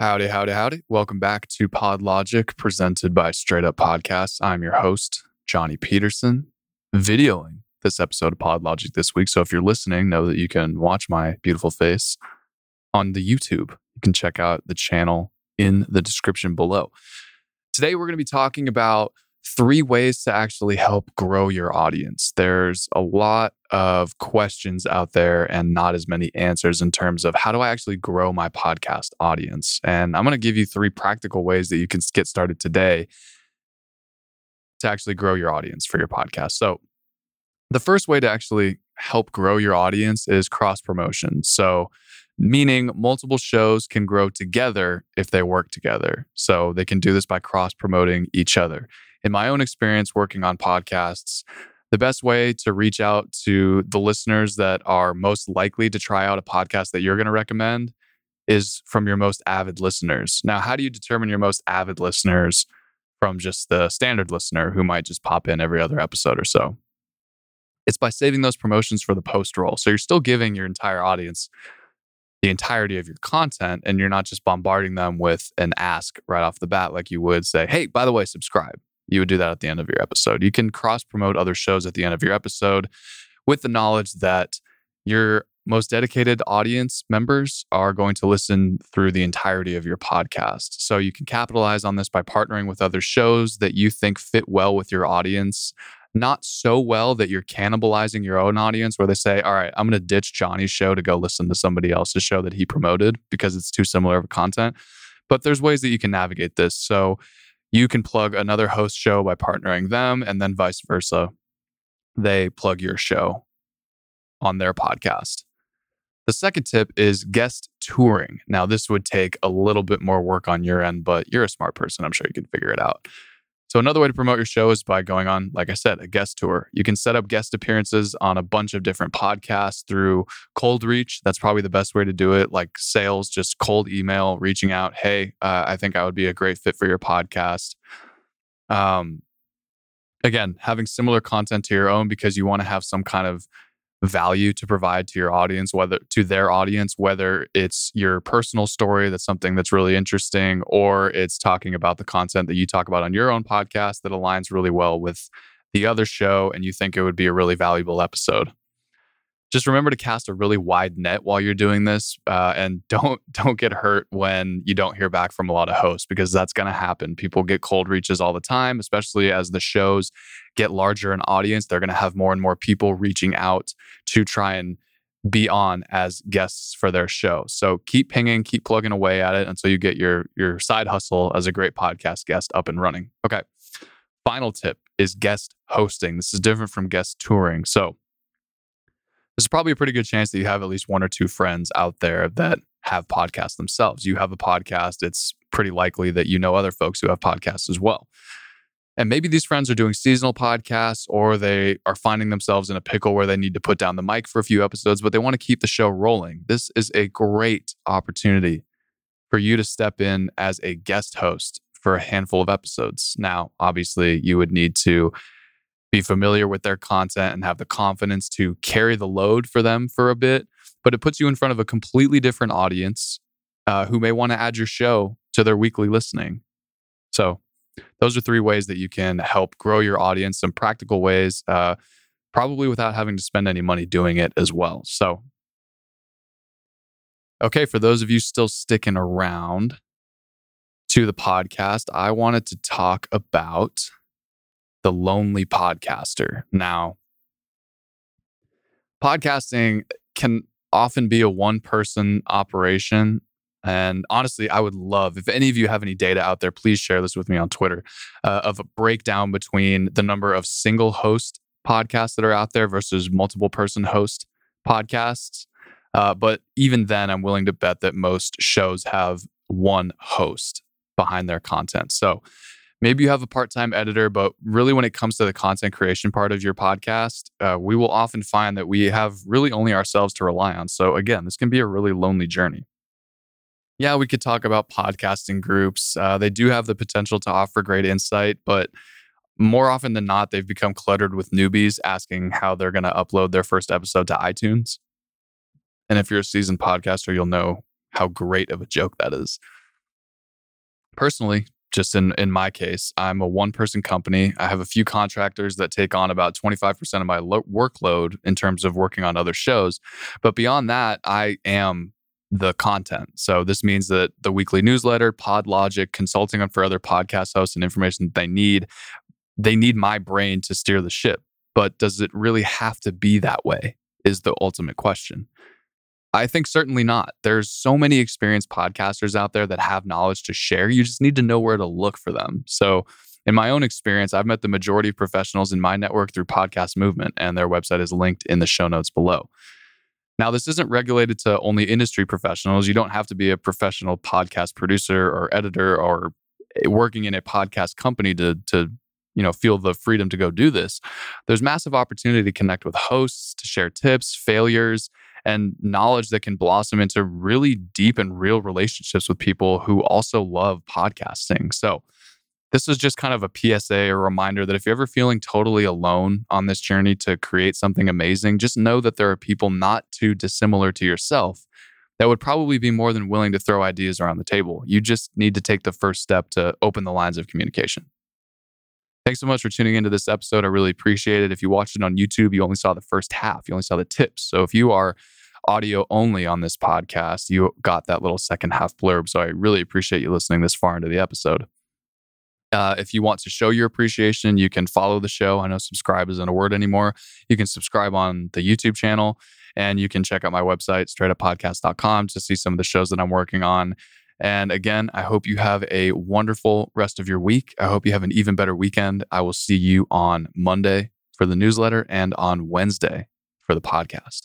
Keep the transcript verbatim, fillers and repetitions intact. Howdy, howdy, howdy. Welcome back to Pod Logic, presented by Straight Up Podcast. I'm your host, Johnny Peterson, videoing this episode of Pod Logic this week. So if you're listening, know that you can watch my beautiful face on the YouTube. You can check out the channel in the description below. Today, we're going to be talking about three ways to actually help grow your audience. There's a lot of questions out there and not as many answers in terms of how do I actually grow my podcast audience? And I'm going to give you three practical ways that you can get started today to actually grow your audience for your podcast. So the first way to actually help grow your audience is cross-promotion. So meaning multiple shows can grow together if they work together. So they can do this by cross-promoting each other. In my own experience working on podcasts, the best way to reach out to the listeners that are most likely to try out a podcast that you're going to recommend is from your most avid listeners. Now, how do you determine your most avid listeners from just the standard listener who might just pop in every other episode or so? It's by saving those promotions for the post roll. So you're still giving your entire audience the entirety of your content, and you're not just bombarding them with an ask right off the bat like you would say, hey, by the way, subscribe. You would do that at the end of your episode. You can cross-promote other shows at the end of your episode with the knowledge that your most dedicated audience members are going to listen through the entirety of your podcast. So you can capitalize on this by partnering with other shows that you think fit well with your audience, not so well that you're cannibalizing your own audience where they say, all right, I'm going to ditch Johnny's show to go listen to somebody else's show that he promoted because it's too similar of content. But there's ways that you can navigate this. So you can plug another host show by partnering them, and then vice versa. They plug your show on their podcast. The second tip is guest touring. Now, this would take a little bit more work on your end, but you're a smart person. I'm sure you can figure it out. So another way to promote your show is by going on, like I said, a guest tour. You can set up guest appearances on a bunch of different podcasts through cold reach. That's probably the best way to do it. Like sales, just cold email, reaching out. Hey, uh, I think I would be a great fit for your podcast. Um, again, having similar content to your own because you want to have some kind of value to provide to your audience, whether to their audience, whether it's your personal story, that's something that's really interesting, or it's talking about the content that you talk about on your own podcast that aligns really well with the other show, and you think it would be a really valuable episode. Just remember to cast a really wide net while you're doing this, uh, and don't don't get hurt when you don't hear back from a lot of hosts, because that's going to happen. People get cold reaches all the time, especially as the shows get larger in audience. They're going to have more and more people reaching out to try and be on as guests for their show. So keep pinging, keep plugging away at it until you get your your side hustle as a great podcast guest up and running. Okay, final tip is guest hosting. This is different from guest touring. So there's probably a pretty good chance that you have at least one or two friends out there that have podcasts themselves. You have a podcast, it's pretty likely that you know other folks who have podcasts as well. And maybe these friends are doing seasonal podcasts, or they are finding themselves in a pickle where they need to put down the mic for a few episodes, but they want to keep the show rolling. This is a great opportunity for you to step in as a guest host for a handful of episodes. Now, obviously, you would need to be familiar with their content and have the confidence to carry the load for them for a bit. But it puts you in front of a completely different audience uh, who may want to add your show to their weekly listening. So those are three ways that you can help grow your audience, some practical ways, uh, probably without having to spend any money doing it as well. So, okay, for those of you still sticking around to the podcast, I wanted to talk about the lonely podcaster. Now, podcasting can often be a one-person operation. And honestly, I would love, if any of you have any data out there, please share this with me on Twitter, uh, of a breakdown between the number of single host podcasts that are out there versus multiple person host podcasts. Uh, but even then, I'm willing to bet that most shows have one host behind their content. So maybe you have a part-time editor, but really when it comes to the content creation part of your podcast, uh, we will often find that we have really only ourselves to rely on. So again, this can be a really lonely journey. Yeah, we could talk about podcasting groups. Uh, they do have the potential to offer great insight, but more often than not, they've become cluttered with newbies asking how they're going to upload their first episode to iTunes. And if you're a seasoned podcaster, you'll know how great of a joke that is. personally, just in, in my case, I'm a one-person company. I have a few contractors that take on about twenty-five percent of my lo- workload in terms of working on other shows. But beyond that, I am the content. So this means that the weekly newsletter, Pod Logic, consulting on for other podcast hosts and information that they need, they need my brain to steer the ship. But does it really have to be that way is the ultimate question. I think certainly not. There's so many experienced podcasters out there that have knowledge to share. You just need to know where to look for them. So in my own experience, I've met the majority of professionals in my network through Podcast Movement, and their website is linked in the show notes below. Now, this isn't regulated to only industry professionals. You don't have to be a professional podcast producer or editor or working in a podcast company to, to you know, feel the freedom to go do this. There's massive opportunity to connect with hosts, to share tips, failures, and knowledge that can blossom into really deep and real relationships with people who also love podcasting. So this is just kind of a P S A, a reminder that if you're ever feeling totally alone on this journey to create something amazing, just know that there are people not too dissimilar to yourself that would probably be more than willing to throw ideas around the table. You just need to take the first step to open the lines of communication. Thanks so much for tuning into this episode. I really appreciate it. If you watched it on YouTube, you only saw the first half. You only saw the tips. So if you are audio only on this podcast, you got that little second half blurb. So I really appreciate you listening this far into the episode. Uh, if you want to show your appreciation, you can follow the show. I know subscribe isn't a word anymore. You can subscribe on the YouTube channel, and you can check out my website, straight up podcast dot com, to see some of the shows that I'm working on. And again, I hope you have a wonderful rest of your week. I hope you have an even better weekend. I will see you on Monday for the newsletter and on Wednesday for the podcast.